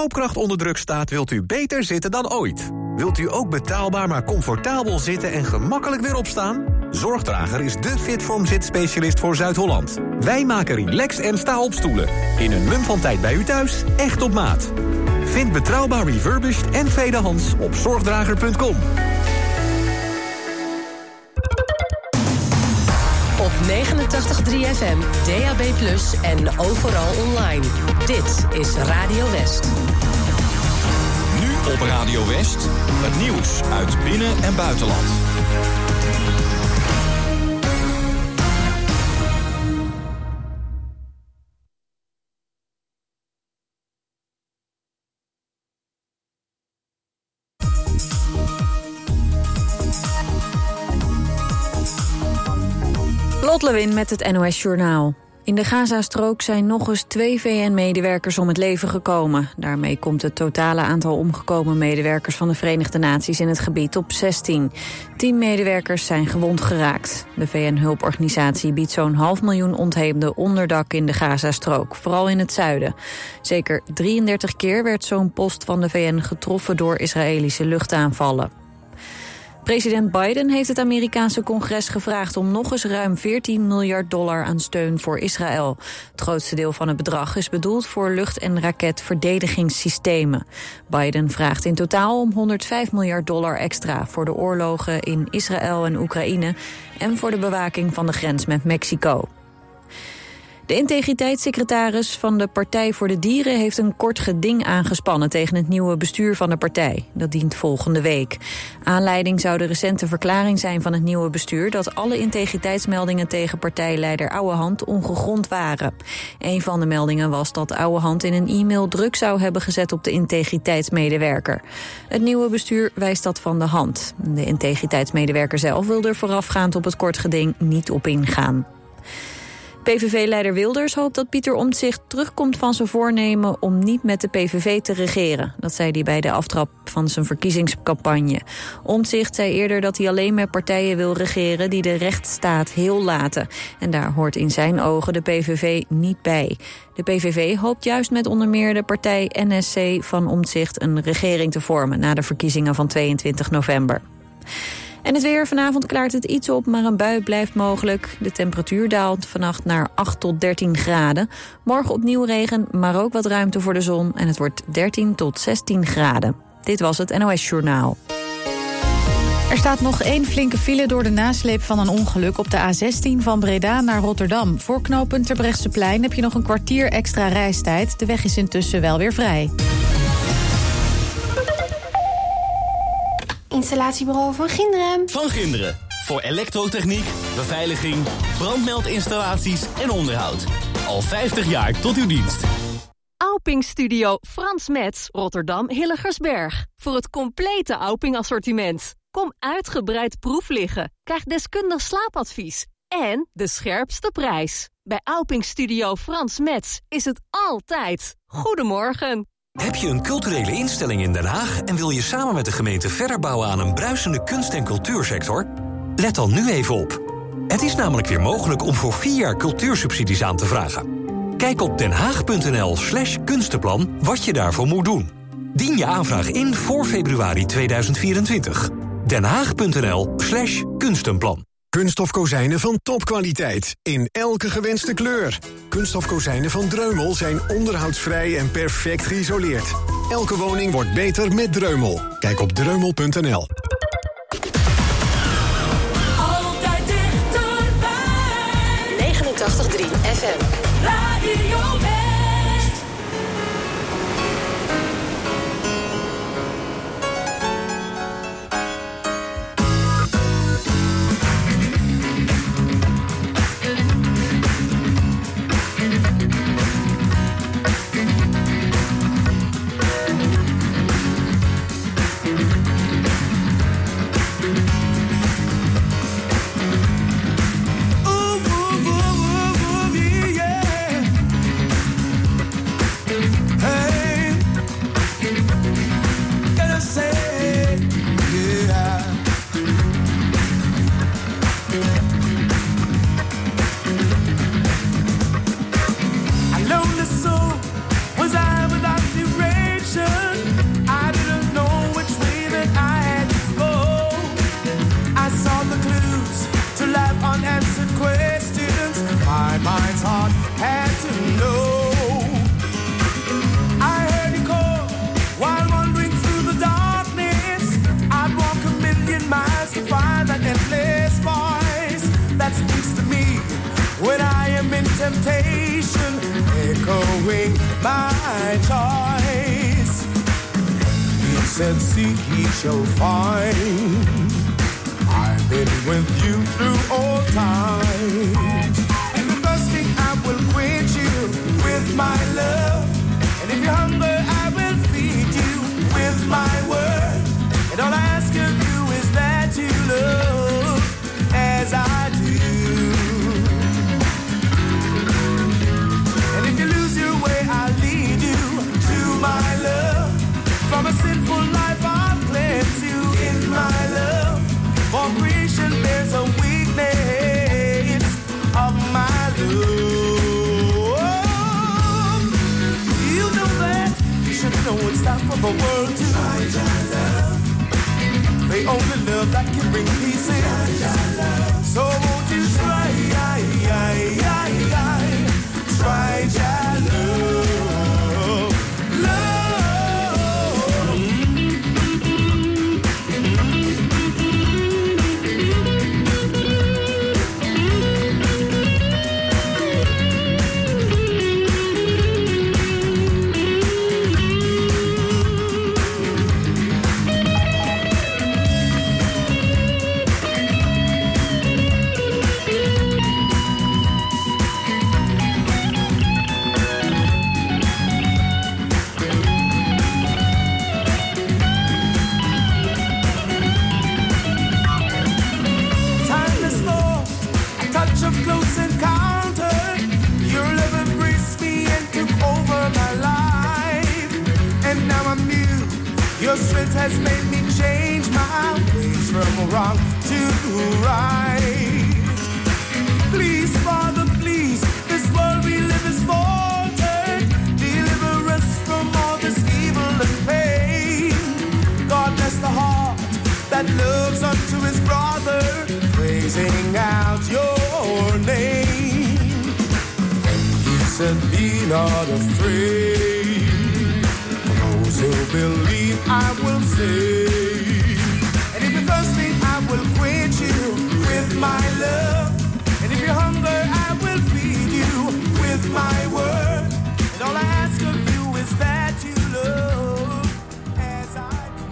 koopkracht onder druk staat, wilt u beter zitten dan ooit. Wilt u ook betaalbaar maar comfortabel zitten en gemakkelijk weer opstaan? Zorgdrager is de Fitform zitspecialist voor Zuid-Holland. Wij maken relax- en sta-opstoelen. In een mum van tijd bij u thuis, echt op maat. Vind betrouwbaar refurbished en tweedehands op zorgdrager.com. Op 89.3 FM, DAB+ en overal online. Dit is Radio West. Nu op Radio West, het nieuws uit binnen- en buitenland. Lot Lewin met het NOS Journaal. In de Gazastrook zijn nog eens 2 VN-medewerkers om het leven gekomen. Daarmee komt het totale aantal omgekomen medewerkers van de Verenigde Naties in het gebied op 16. 10 medewerkers zijn gewond geraakt. De VN-hulporganisatie biedt zo'n 500.000 ontheemden onderdak in de Gazastrook, vooral in het zuiden. Zeker 33 keer werd zo'n post van de VN getroffen door Israëlische luchtaanvallen. President Biden heeft het Amerikaanse congres gevraagd om nog eens ruim $14 miljard aan steun voor Israël. Het grootste deel van het bedrag is bedoeld voor lucht- en raketverdedigingssystemen. Biden vraagt in totaal om $105 miljard extra voor de oorlogen in Israël en Oekraïne en voor de bewaking van de grens met Mexico. De integriteitssecretaris van de Partij voor de Dieren heeft een kort geding aangespannen tegen het nieuwe bestuur van de partij. Dat dient volgende week. Aanleiding zou de recente verklaring zijn van het nieuwe bestuur dat alle integriteitsmeldingen tegen partijleider Ouwehand ongegrond waren. Een van de meldingen was dat Ouwehand in een e-mail druk zou hebben gezet op de integriteitsmedewerker. Het nieuwe bestuur wijst dat van de hand. De integriteitsmedewerker zelf wil er voorafgaand op het kort geding niet op ingaan. PVV-leider Wilders hoopt dat Pieter Omtzigt terugkomt van zijn voornemen om niet met de PVV te regeren. Dat zei hij bij de aftrap van zijn verkiezingscampagne. Omtzigt zei eerder dat hij alleen met partijen wil regeren die de rechtsstaat heel laten. En daar hoort in zijn ogen de PVV niet bij. De PVV hoopt juist met onder meer de partij NSC van Omtzigt een regering te vormen na de verkiezingen van 22 november. En het weer, vanavond klaart het iets op, maar een bui blijft mogelijk. De temperatuur daalt vannacht naar 8 tot 13 graden. Morgen opnieuw regen, maar ook wat ruimte voor de zon. En het wordt 13 tot 16 graden. Dit was het NOS Journaal. Er staat nog 1 flinke file door de nasleep van een ongeluk op de A16 van Breda naar Rotterdam. Voor knooppunt Terbrechtseplein heb je nog een kwartier extra reistijd. De weg is intussen wel weer vrij. Installatiebureau Van Ginderen. Van Ginderen. Voor elektrotechniek, beveiliging, brandmeldinstallaties en onderhoud. Al 50 jaar tot uw dienst. Auping Studio Frans Metz, Rotterdam Hilligersberg. Voor het complete Auping assortiment. Kom uitgebreid proef liggen. Krijg deskundig slaapadvies. En de scherpste prijs. Bij Auping Studio Frans Metz is het altijd. Goedemorgen. Heb je een culturele instelling in Den Haag en wil je samen met de gemeente verder bouwen aan een bruisende kunst- en cultuursector? Let dan nu even op. Het is namelijk weer mogelijk om voor 4 jaar cultuursubsidies aan te vragen. Kijk op denhaag.nl/kunstenplan wat je daarvoor moet doen. Dien je aanvraag in voor februari 2024. denhaag.nl/kunstenplan. Kunststof kozijnen van topkwaliteit, in elke gewenste kleur. Kunststof kozijnen van Dreumel zijn onderhoudsvrij en perfect geïsoleerd. Elke woning wordt beter met Dreumel. Kijk op dreumel.nl. Altijd dichterbij. 89.3 FM. Radio West. temptation, echoing my choice. He said, seek, ye shall find. I've been with you through all times. And the first thing I will quench you with my love. And if you hunger, I will feed you with my word. And all I ask of you is that you love as I do. And if you lose your way, I'll lead you to my love. From a sinful life, I'll cleanse you in my love. For creation, there's a weakness of my love. You know that you should know it's time for the world to find your love. They only love that can bring peace in. So won't you try, try your love, has made me change my ways from wrong to right. Please, Father, please, this world we live is faltered. Deliver us from all this evil and pain. God bless the heart that loves unto his brother, praising out your name. And he said, be not afraid. So believe I will save. And if you're thirsty, I will quench you with my love. And if you hunger, I will feed you with my word. And all I ask of you is that you love as I do.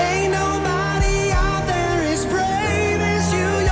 Ain't nobody out there as brave as you.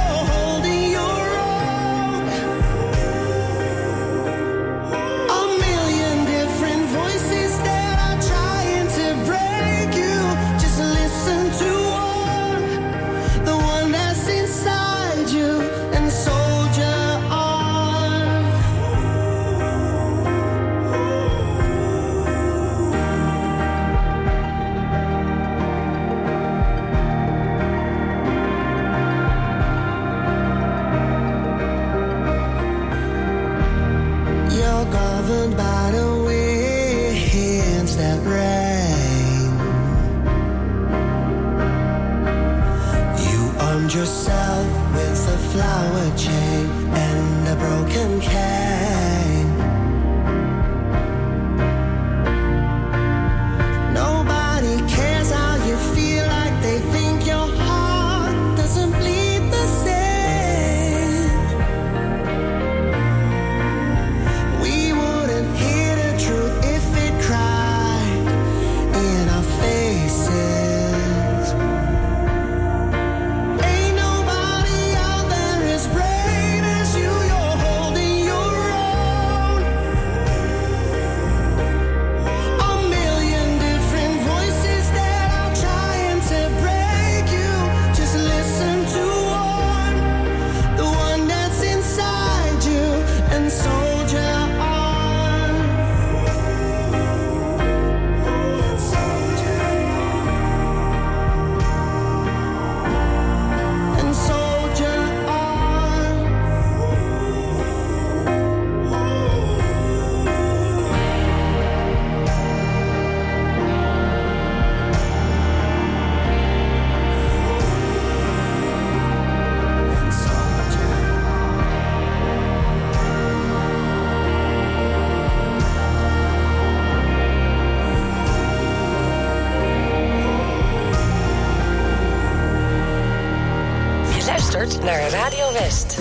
luistert naar Radio West.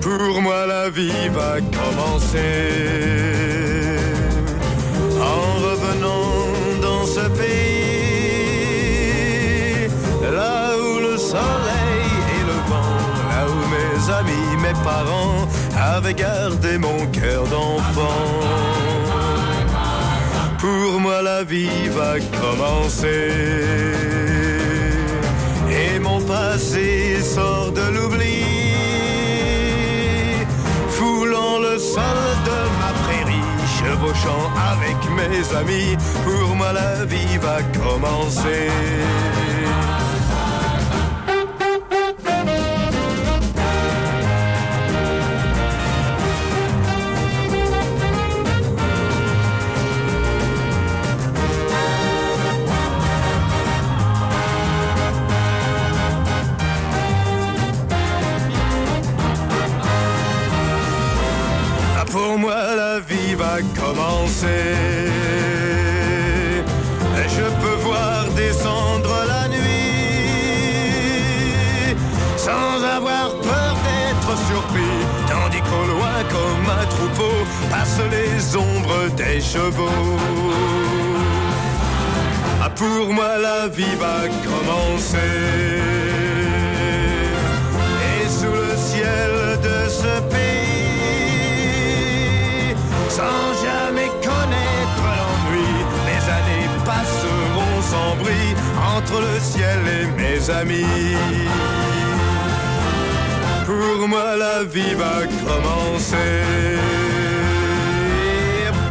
Pour moi la vie va commencer. En revenant dans ce pays, là où le soleil et le vent, là où mes amis, mes parents avaient gardé mon cœur d'enfant. Pour moi la vie va commencer et mon passé sort de l'oubli, foulant le sol de ma prairie, chevauchant avec mes amis. Pour moi la vie va commencer. Je peux voir descendre la nuit sans avoir peur d'être surpris, tandis qu'au loin comme un troupeau passent les ombres des chevaux. Ah, pour moi la vie va commencer et sous le ciel de ce pays, sans jamais connaître l'ennui, les années passeront sans bruit entre le ciel et mes amis. Pour moi la vie va commencer.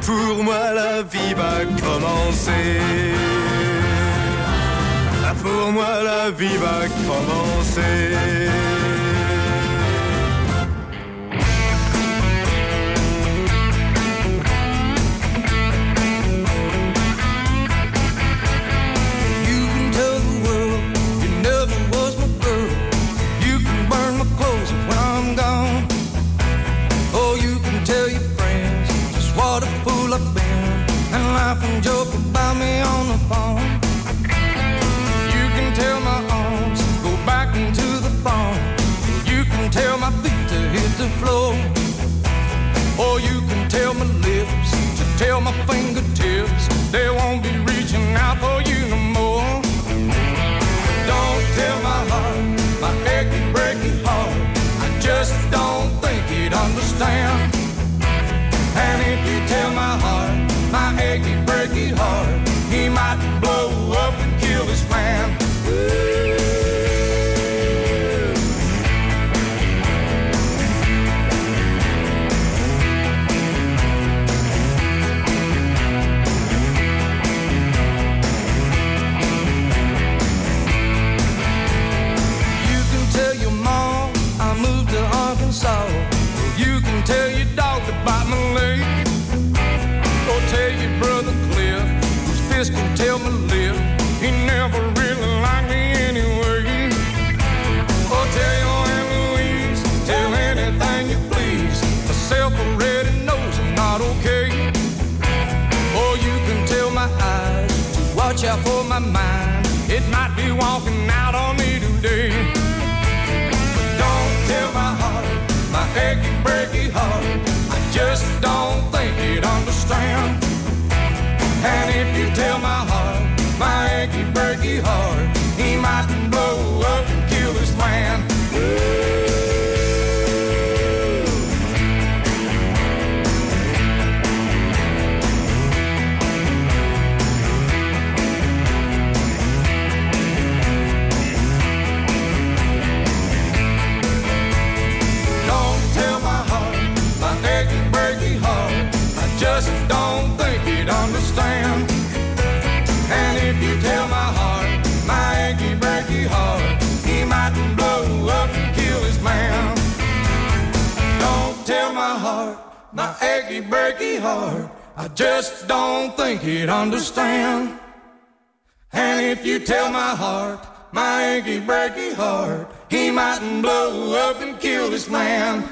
Pour moi la vie va commencer. Pour moi la vie va commencer. What a fool I've been, and laugh and joke about me on the phone. You can tell my arms go back into the phone. You can tell my feet to hit the floor. Or you can tell my lips to tell my fingertips, they won't be reaching out for you no more. Don't tell my heart, my aching, breaking heart, I just don't think you'd understand. And if you tell my heart, my achy, breaky heart, he might blow up and kill this man. You can tell your mom I moved to Arkansas. You can tell your dog about my leg. Or tell your brother Cliff, whose fist can tell my lip, he never really liked me anyway. Or tell your Aunt Louise, tell anything you please, myself already knows I'm not okay. Or you can tell my eyes to watch out for my mind, it might be walking out on me today. But don't tell my heart, my achy, breaky heart, I just don't think you'd understand. And if you tell my heart, my achy, breaky heart, he might blow up and kill this man. Just don't think you'd understand. And if you tell my heart, my achy, breaky heart, he might blow up and kill his man. Don't tell my heart, my achy, breaky heart, I just don't think he'd understand. And if you tell my heart, my achy, breaky heart, he might blow up and kill his man.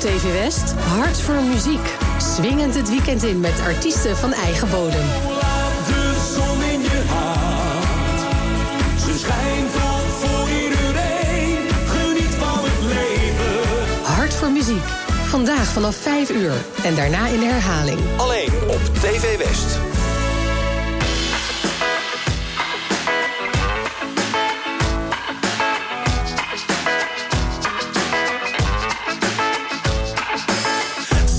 TV West, hart voor muziek. Swingend het weekend in met artiesten van eigen bodem. Laat de zon in je hart. Ze schijnt vol voor iedereen. Geniet van het leven. Hart voor muziek. Vandaag vanaf 5 uur. En daarna in de herhaling. Alleen op TV West.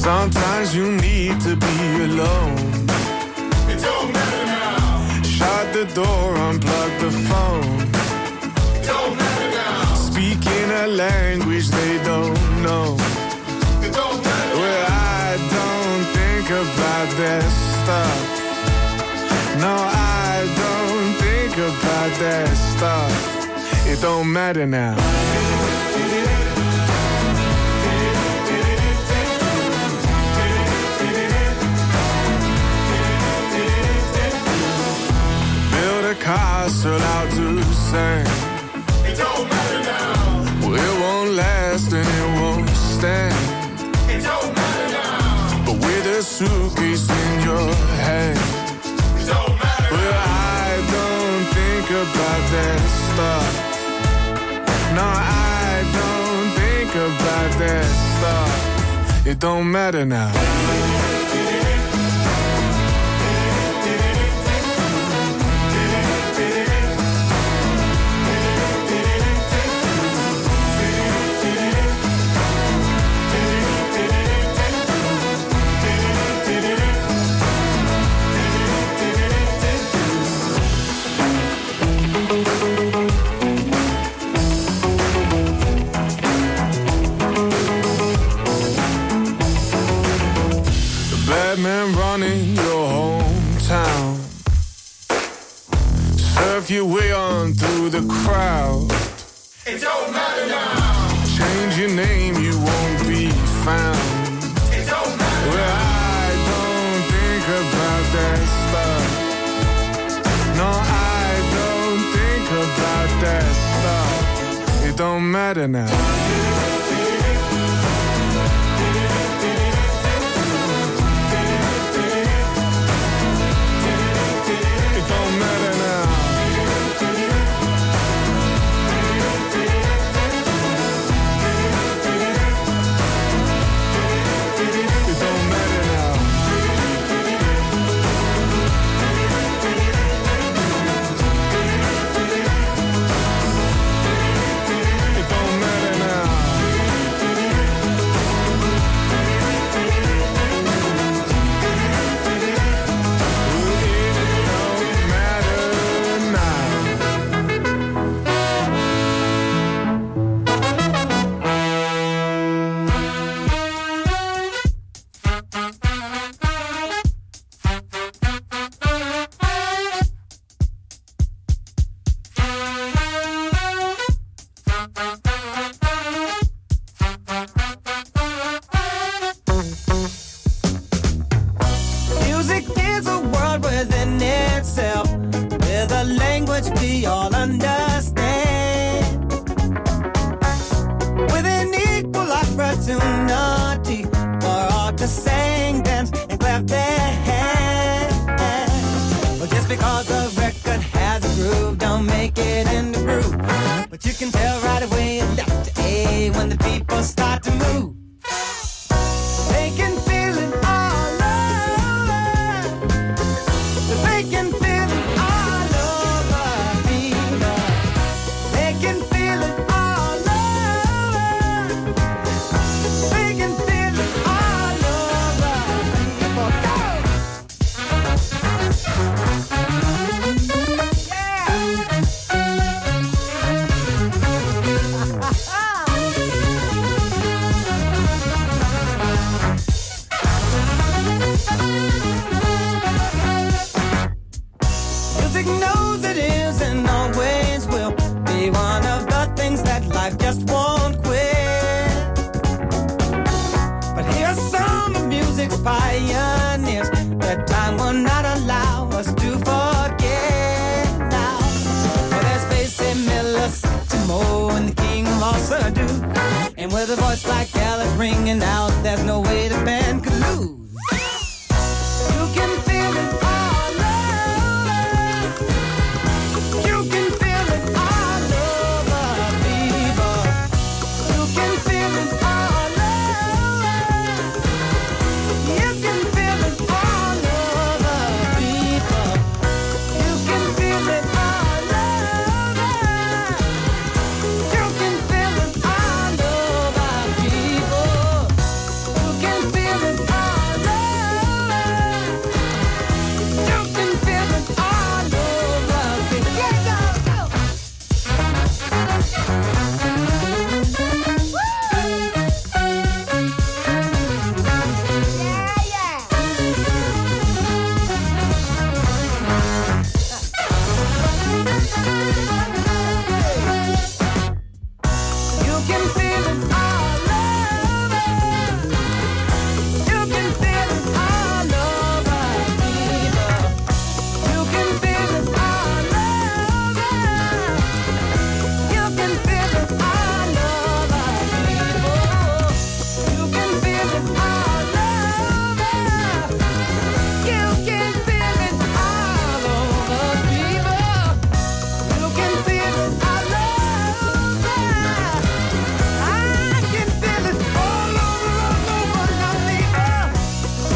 Sometimes you need to be alone. It don't matter now. Shut the door, unplug the phone. It don't matter now. Speak in a language they don't know. It don't matter now. Well, I don't think about that stuff. No, I don't think about that stuff. It don't matter now. Castle out to sing. It don't matter now. Well, it won't last and it won't stand. It don't matter now. But with a suitcase in your hand. It don't matter now. Well, I don't think about that stuff. No, I don't think about that stuff. It don't matter now. Your way on through the crowd. It don't matter now. Change your name, you won't be found. It don't matter. Well, I don't think about that stuff. No, I don't think about that stuff. It don't matter now. a voice like Gallup ringing out. There's no way the band could lose. You can feel it all over. You can feel it all over, people. You can feel it all over. You can feel it all over, people. You can feel it all over. You can feel it all over, people. You can feel it all over. You can feel it all over, people. Yeah, go, go. You can feel it all over. You can feel it all over, people. You can feel it all over. You can feel it all over, people. You can feel it all over. You can feel it all over, people. You can feel it all over. I can feel it all over, people.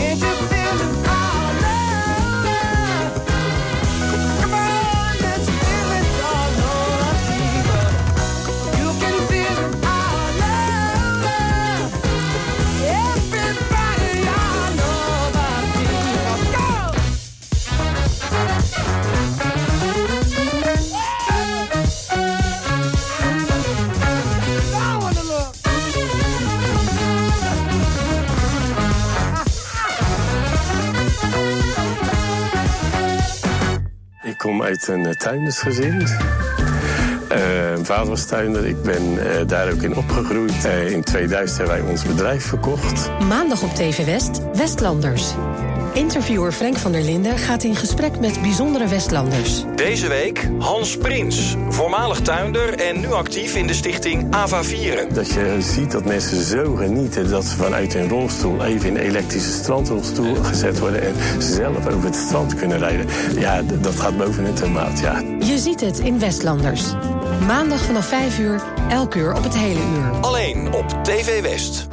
Can't you feel it all over? Come on, let's feel it all over, people. You can feel it all over. Everybody all over, people. Go! I wanna look. Ik kom uit een tuindersgezin. Mijn vader was tuinder. Ik ben daar ook in opgegroeid. In 2000 hebben wij ons bedrijf verkocht. Maandag op TV West, Westlanders. Interviewer Frank van der Linden gaat in gesprek met bijzondere Westlanders. Deze week Hans Prins, voormalig tuinder en nu actief in de stichting AVA Vieren. Dat je ziet dat mensen zo genieten dat ze vanuit hun rolstoel even in een elektrische strandrolstoel gezet worden en zelf over het strand kunnen rijden. Ja, dat gaat boven het maat, ja. Je ziet het in Westlanders. Maandag vanaf 5 uur, elk uur op het hele uur. Alleen op TV West.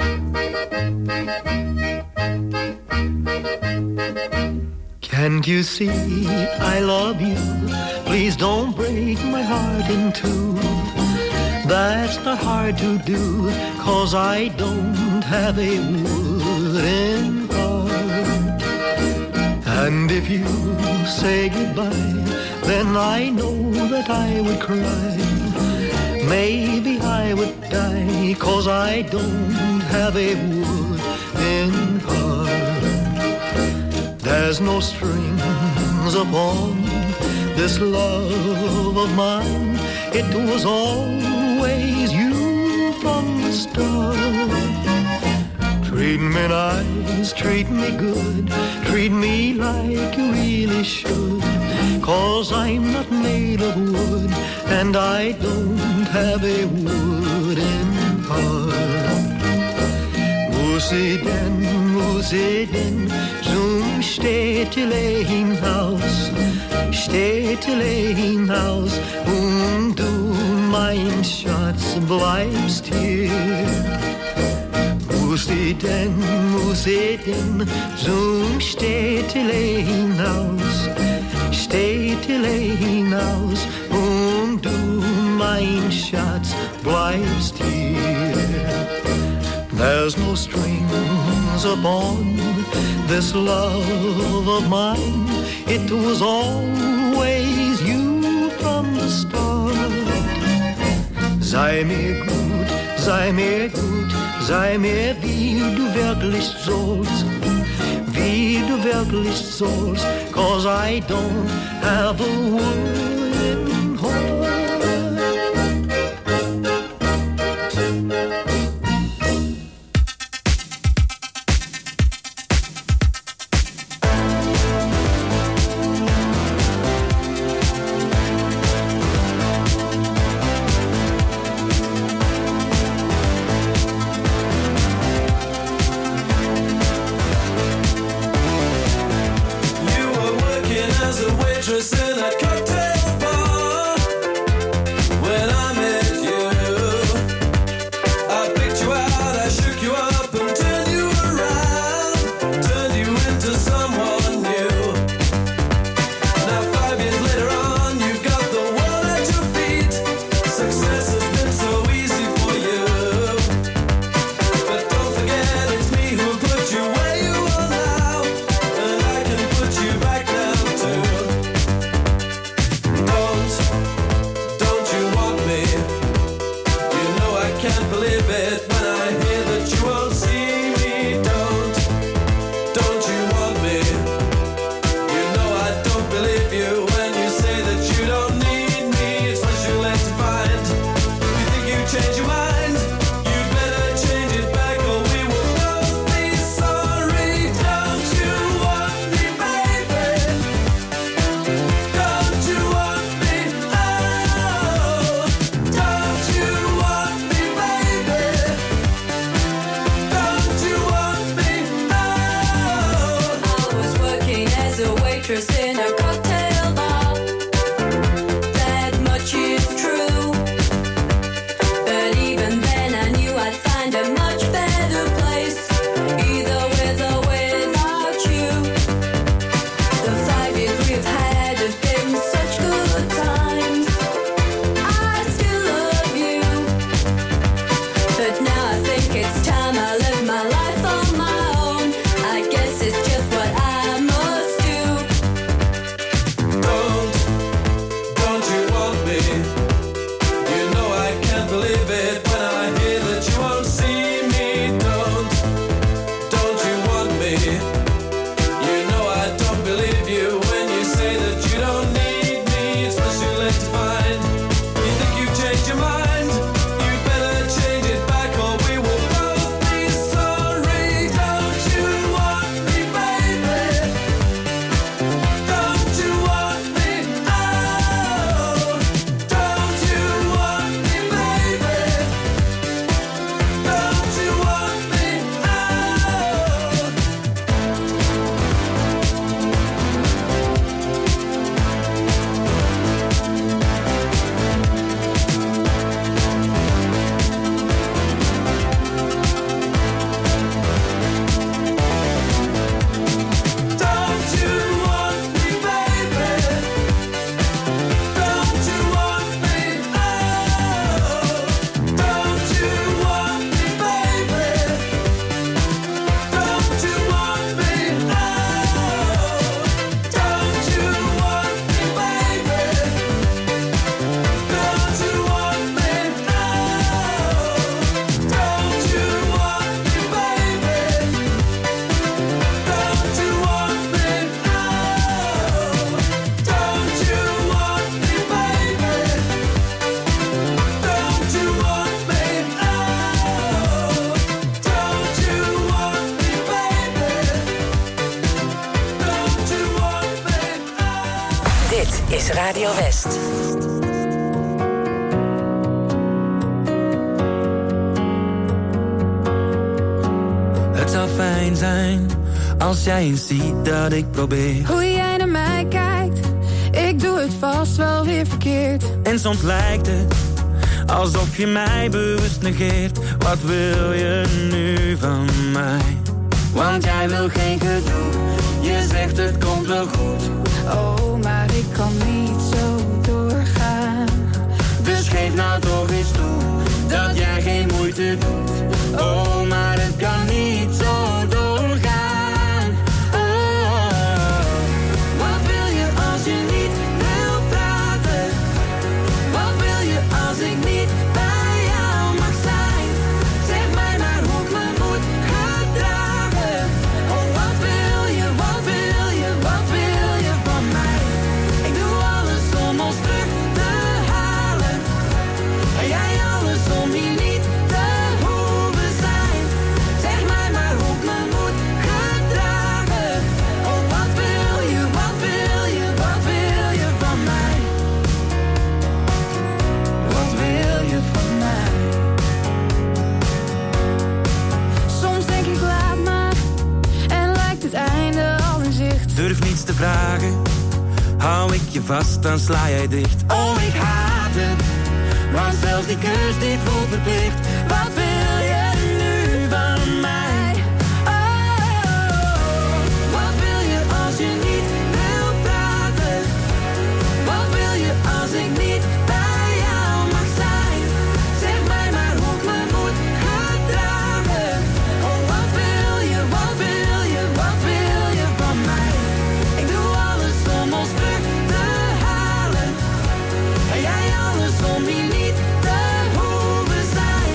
Can't you see I love you? Please don't break my heart in two. That's not hard to do, cause I don't have a wooden heart. And if you say goodbye, then I know that I would cry. Maybe I would die, cause I don't have a wooden heart. There's no strings upon this love of mine. It was always you from the start. Treat me nice, treat me good, treat me like you really should. Cause I'm not made of wood, and I don't have a wooden heart. Moosey den, moosey den. Zum Städtelein-Haus, und du, mein Schatz, bleibst hier. Muss ich denn, zum Städtelein-Haus, und du, mein Schatz, bleibst hier. There's no strings upon this love of mine. It was always you from the start. Sei mir gut, sei mir gut, sei mir wie du wirklich sollst, wie du wirklich sollst, cause I don't have a wooden heart. Radio West. Het zou fijn zijn als jij eens ziet dat ik probeer. Hoe jij naar mij kijkt, ik doe het vast wel weer verkeerd. En soms lijkt het alsof je mij bewust negeert. Wat wil je nu van mij? Want jij wil geen gedoe, je zegt het komt wel goed. Oh, maar ik kan niet zo doorgaan. Dus geef nou toch eens toe dat jij geen moeite doet. Oh, maar het kan niet zo doorgaan. Oh. Wat wil je als je niet wil praten? Wat wil je als ik niet bij jou mag zijn? Zeg mij maar hoe ik me moet gedragen. Oh, wat wil je, wat wil je, wat wil je van mij? Ik doe alles om ons terug te halen. En jij alles om hier niet te hoeven zijn. Zeg mij maar hoe ik me moet gedragen. Oh, wat wil je, wat wil je, wat wil je van mij? Wat wil je van mij? Soms denk ik laat maar en lijkt het einde al in zicht. Durf niets te vragen, Hou ik je vast, dan sla jij dicht. Oh, ik haat het, want zelfs die keus die voelt verplicht. Wat wil je nu van mij? Oh, wat wil je als je niet wil praten? Wat wil je als ik niet bij jou mag zijn? Zeg mij maar hoe ik me moet gedragen. Oh, wat wil je, wat wil je, wat wil je van mij? Ik doe alles om ons terug te halen. En jij alles om hier niet te hoeven zijn.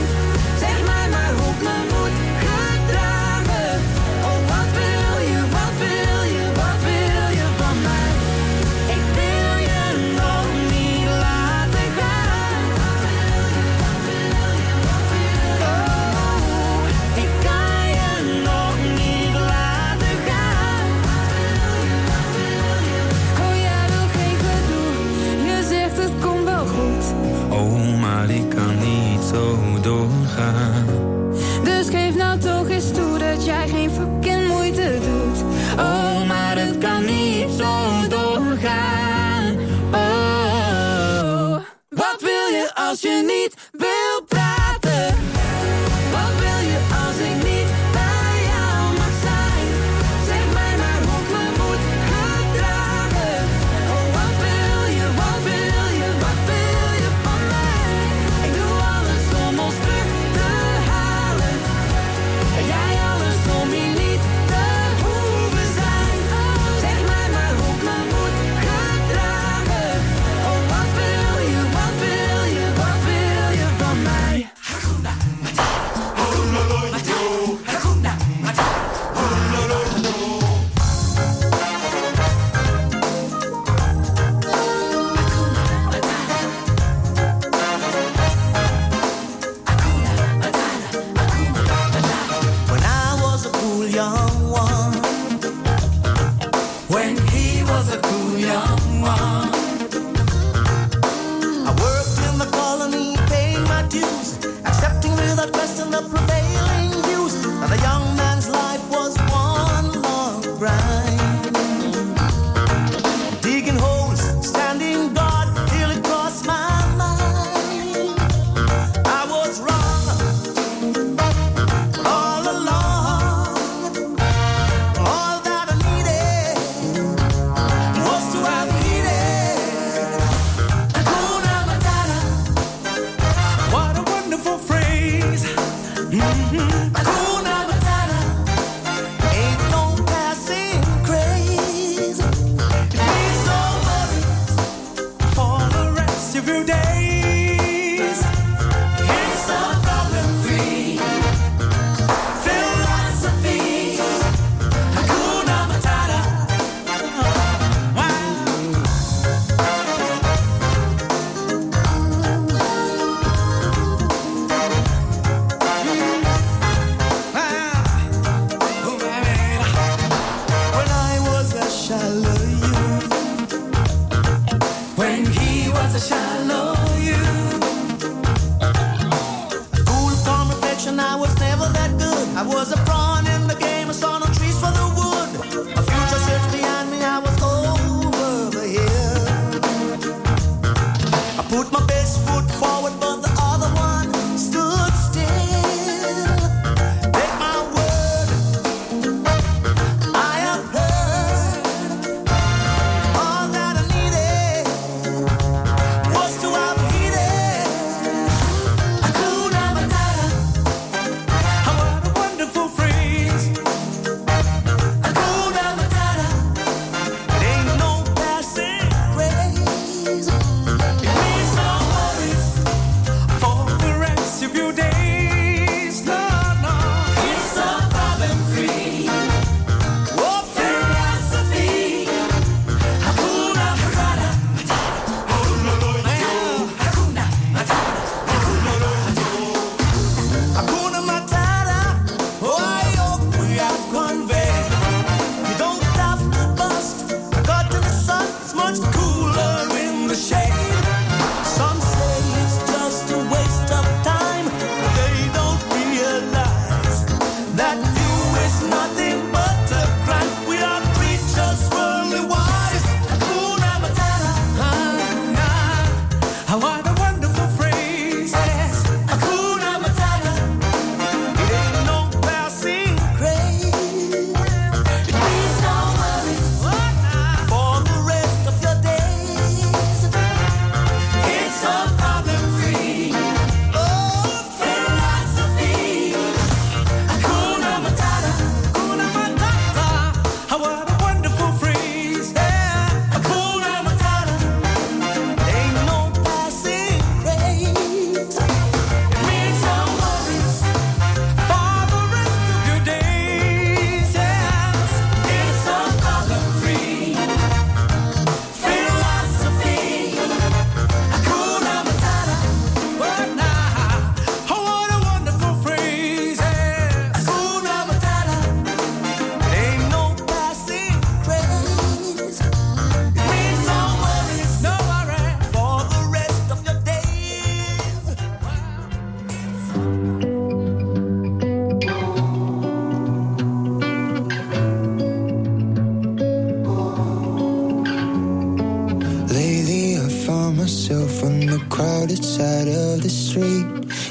myself on the crowded side of the street,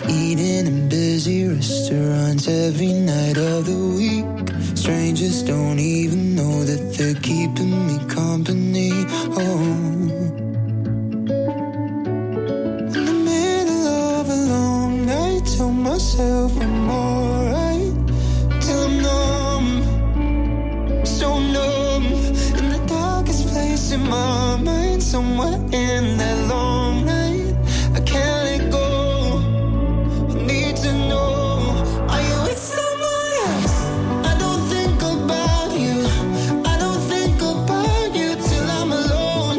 eating in busy restaurants every night of the week. Strangers don't even know that they're keeping me company. Oh. Tell myself I'm alright till I'm numb, so numb. In the darkest place in my mind, somewhere in that long night, I can't let go. I need to know, are you with someone else? I don't think about you, I don't think about you till I'm alone,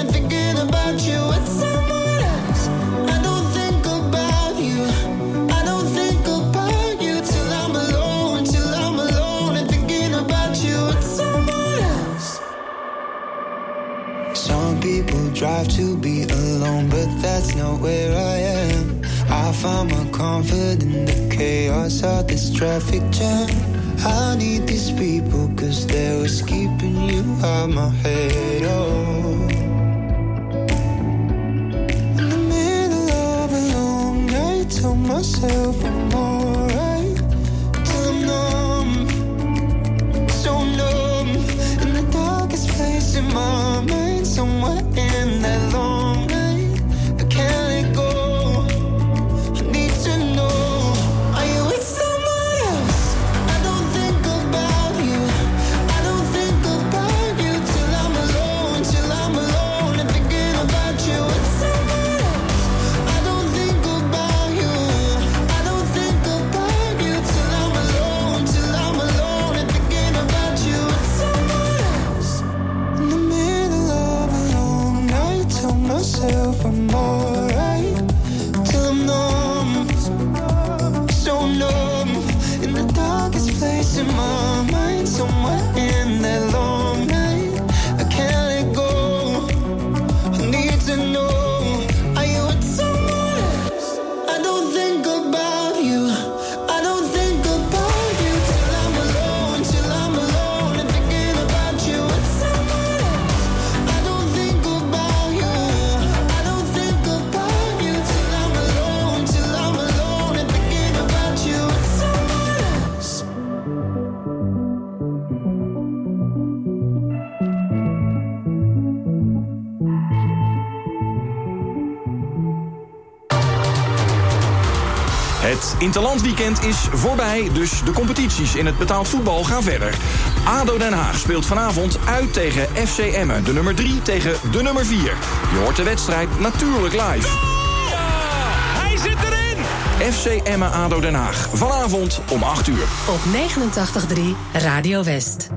and thinking about you with someone else. I don't think about drive to be alone, but that's not where I am. I found my comfort in the chaos of this traffic jam. I need these people, cause they was keeping you out my head, oh. In the middle of a long night, tell myself I'm alright till I'm numb, so numb. In the darkest place in my mind, somewhere in that long night, I can't let go. I need to know, are you with someone else? I don't think about you, I don't think about you till I'm alone, and thinking about you with someone else. I don't think about you, I don't think about you till I'm alone, and thinking about you with someone else. In the middle of tell myself I'm alright till I'm numb, so numb. In the darkest place in my mind, somewhere in that long night, I can't let go. I need to know, are you with someone else? I don't think about you, I don't think about you till I'm alone, and thinking about you with someone else. I don't think about Het Interlandweekend is voorbij, dus de competities in het betaald voetbal gaan verder. ADO Den Haag speelt vanavond uit tegen FC Emmen. De nummer 3 tegen de nummer 4. Je hoort de wedstrijd natuurlijk live. Goal! Hij zit erin! FC Emmen ADO Den Haag, vanavond om 8 uur. Op 89.3 Radio West.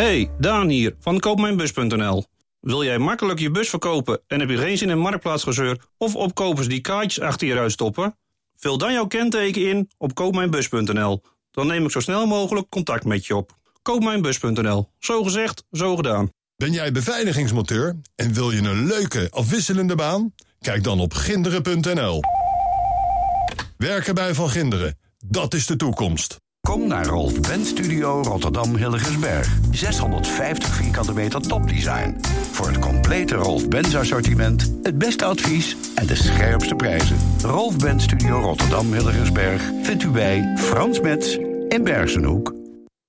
Hey, Daan hier, van KoopMijnBus.nl. Wil jij makkelijk je bus verkopen en heb je geen zin in marktplaatsgezeur of opkopers die kaartjes achter je ruit stoppen? Vul dan jouw kenteken in op KoopMijnBus.nl. Dan neem ik zo snel mogelijk contact met je op. KoopMijnBus.nl. Zo gezegd, zo gedaan. Ben jij beveiligingsmonteur en wil je een leuke, afwisselende baan? Kijk dan op Ginderen.nl. Werken bij Van Ginderen, dat is de toekomst. Kom naar Rolf Benz Studio Rotterdam-Hillegersberg. 650 vierkante meter topdesign. Voor het complete Rolf Benz assortiment, het beste advies en de scherpste prijzen. Rolf Benz Studio Rotterdam-Hillegersberg vindt u bij Frans Metz en Bergschenhoek.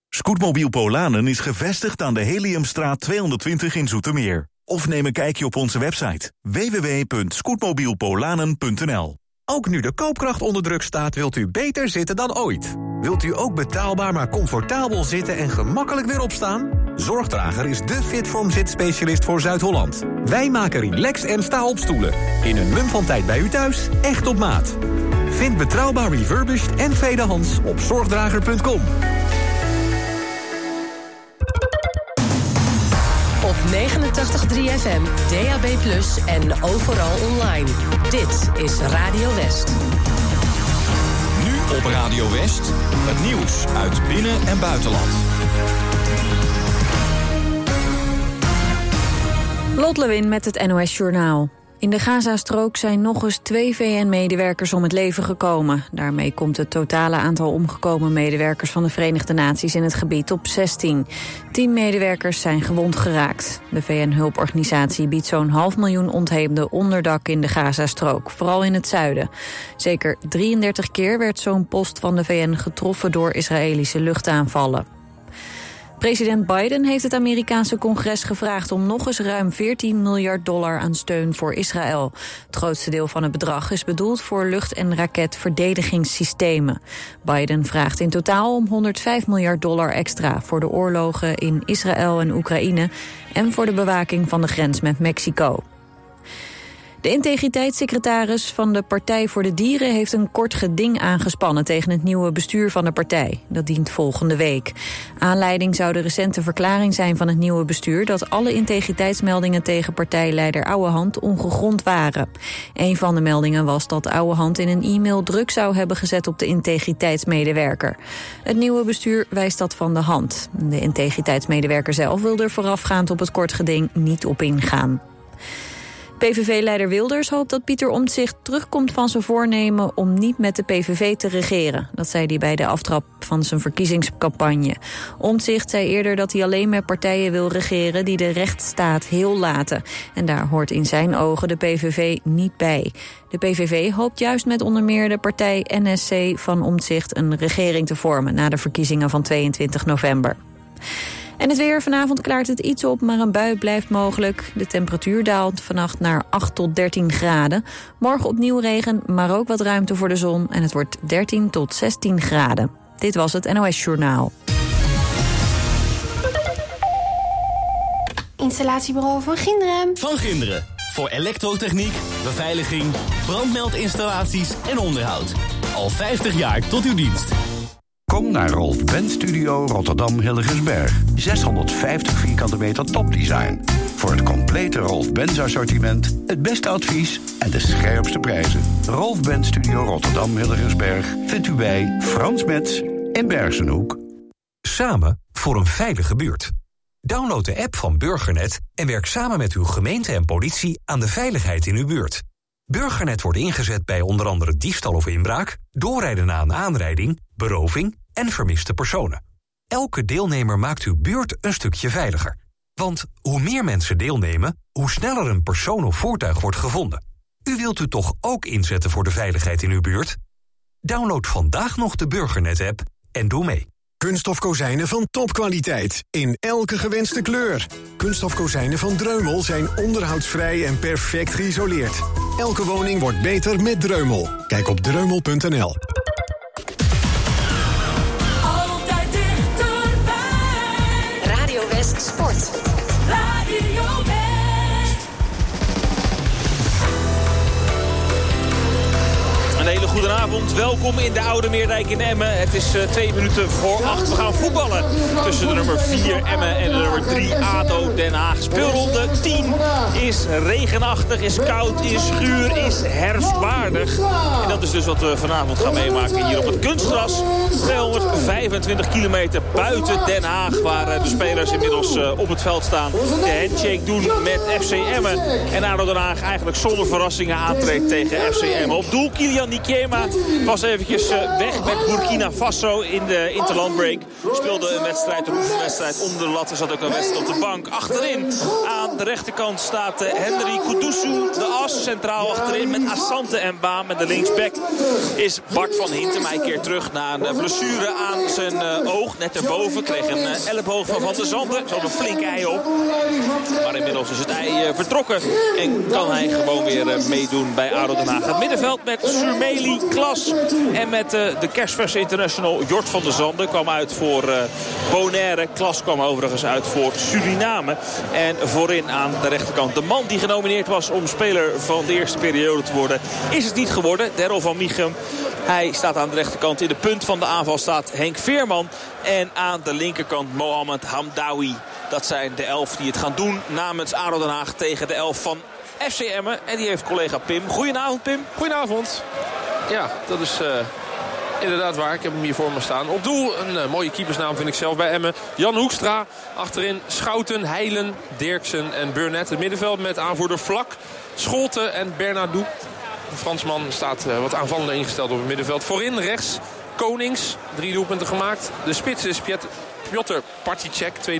Scootmobiel Polanen is gevestigd aan de Heliumstraat 220 in Zoetermeer. Of neem een kijkje op onze website www.scootmobielpolanen.nl. Ook nu de koopkracht onder druk staat, wilt u beter zitten dan ooit. Wilt u ook betaalbaar maar comfortabel zitten en gemakkelijk weer opstaan? Zorgdrager is de Fitform zitspecialist voor Zuid-Holland. Wij maken relax- en sta-opstoelen. In een mum van tijd bij u thuis, echt op maat. Vind betrouwbaar refurbished en tweedehands op zorgdrager.com. Op 89.3 FM, DAB+ en overal online. Dit is Radio West. Nu op Radio West, het nieuws uit binnen- en buitenland. Lot Lewin met het NOS Journaal. In de Gazastrook zijn nog eens 2 VN-medewerkers om het leven gekomen. Daarmee komt het totale aantal omgekomen medewerkers van de Verenigde Naties in het gebied op 16. 10 medewerkers zijn gewond geraakt. De VN-hulporganisatie biedt zo'n 500.000 ontheemden onderdak in de Gazastrook, vooral in het zuiden. Zeker 33 keer werd zo'n post van de VN getroffen door Israëlische luchtaanvallen. President Biden heeft het Amerikaanse congres gevraagd om nog eens ruim $14 miljard aan steun voor Israël. Het grootste deel van het bedrag is bedoeld voor lucht- en raketverdedigingssystemen. Biden vraagt in totaal om $105 miljard extra voor de oorlogen in Israël en Oekraïne en voor de bewaking van de grens met Mexico. De integriteitssecretaris van de Partij voor de Dieren heeft een kort geding aangespannen tegen het nieuwe bestuur van de partij. Dat dient volgende week. Aanleiding zou de recente verklaring zijn van het nieuwe bestuur dat alle integriteitsmeldingen tegen partijleider Ouwehand ongegrond waren. Een van de meldingen was dat Ouwehand in een e-mail druk zou hebben gezet op de integriteitsmedewerker. Het nieuwe bestuur wijst dat van de hand. De integriteitsmedewerker zelf wil er voorafgaand op het kort geding niet op ingaan. PVV-leider Wilders hoopt dat Pieter Omtzigt terugkomt van zijn voornemen om niet met de PVV te regeren. Dat zei hij bij de aftrap van zijn verkiezingscampagne. Omtzigt zei eerder dat hij alleen met partijen wil regeren die de rechtsstaat heel laten. En daar hoort in zijn ogen de PVV niet bij. De PVV hoopt juist met onder meer de partij NSC van Omtzigt een regering te vormen na de verkiezingen van 22 november. En het weer, vanavond klaart het iets op, maar een bui blijft mogelijk. De temperatuur daalt vannacht naar 8 tot 13 graden. Morgen opnieuw regen, maar ook wat ruimte voor de zon. En het wordt 13 tot 16 graden. Dit was het NOS Journaal. Installatiebureau Van Ginderen. Van Ginderen. Voor elektrotechniek, beveiliging, brandmeldinstallaties en onderhoud. Al 50 jaar tot uw dienst. Kom naar Rolf Benz Studio Rotterdam-Hillegersberg. 650 vierkante meter topdesign. Voor het complete Rolf Benz assortiment, het beste advies en de scherpste prijzen. Rolf Benz Studio Rotterdam-Hillegersberg vindt u bij Frans Metz en Bergschenhoek. Samen voor een veilige buurt. Download de app van Burgernet en werk samen met uw gemeente en politie aan de veiligheid in uw buurt. Burgernet wordt ingezet bij onder andere diefstal of inbraak, doorrijden na een aanrijding, beroving en vermiste personen. Elke deelnemer maakt uw buurt een stukje veiliger. Want hoe meer mensen deelnemen, hoe sneller een persoon of voertuig wordt gevonden. U wilt u toch ook inzetten voor de veiligheid in uw buurt? Download vandaag nog de Burgernet-app en doe mee. Kunststof kozijnen van topkwaliteit, in elke gewenste kleur. Kunststof kozijnen van Dreumel zijn onderhoudsvrij en perfect geïsoleerd. Elke woning wordt beter met Dreumel. Kijk op dreumel.nl. Altijd dichterbij. Radio West Sport. Radio West. goedenavond. Welkom in de Oude Meerdijk in Emmen. Het is 7:02. We gaan voetballen tussen de nummer 4 Emmen en de nummer 3 ADO Den Haag. Speelronde 10 is regenachtig, is koud, is guur, is herfstwaardig. En dat is dus wat we vanavond gaan meemaken hier op het kunstgras. 225 kilometer buiten Den Haag, waar de spelers inmiddels op het veld staan. De handshake doen met FC Emmen. En ADO Den Haag eigenlijk zonder verrassingen aantreedt tegen FC Emmen. Op doel Kilian Nikema was eventjes weg met Burkina Faso in de interlandbreak. Speelde een wedstrijd, een oefenwedstrijd onder de lat. Er zat ook een wedstrijd op de bank. Achterin aan de rechterkant staat Henry Kudusu, de as. Centraal achterin met Asante en Baam. En de linksback is Bart van Hintem. Hij keert terug na een blessure aan zijn oog. Net erboven kreeg een elleboog van Van der Zanden. Zo'n flink ei op. Maar inmiddels is het ei vertrokken. En kan hij gewoon weer meedoen bij ADO Den Haag. Het middenveld met Surmeli, Klas en met de kerstverse international Jort van der Zanden. Kwam uit voor Bonaire. Klas kwam overigens uit voor Suriname. En voorin aan de rechterkant de man die genomineerd was om speler van de eerste periode te worden. Is het niet geworden. Darryl van Michum. Hij staat aan de rechterkant. In de punt van de aanval staat Henk Veerman. En aan de linkerkant Mohamed Hamdawi. Dat zijn de 11 die het gaan doen namens ADO Den Haag tegen de 11 van FC Emmen. En die heeft collega Pim. Goedenavond, Pim. Goedenavond. Ja, dat is inderdaad waar. Ik heb hem hier voor me staan. Op doel, een mooie keepersnaam vind ik zelf bij Emmen. Jan Hoekstra. Achterin Schouten, Heilen, Dirksen en Burnet. Het middenveld met aanvoerder Vlak, Scholten en Bernardoux. De Fransman staat wat aanvallender ingesteld op het middenveld. Voorin rechts Konings, 3 doelpunten gemaakt. De spits is Piotr Particek, 2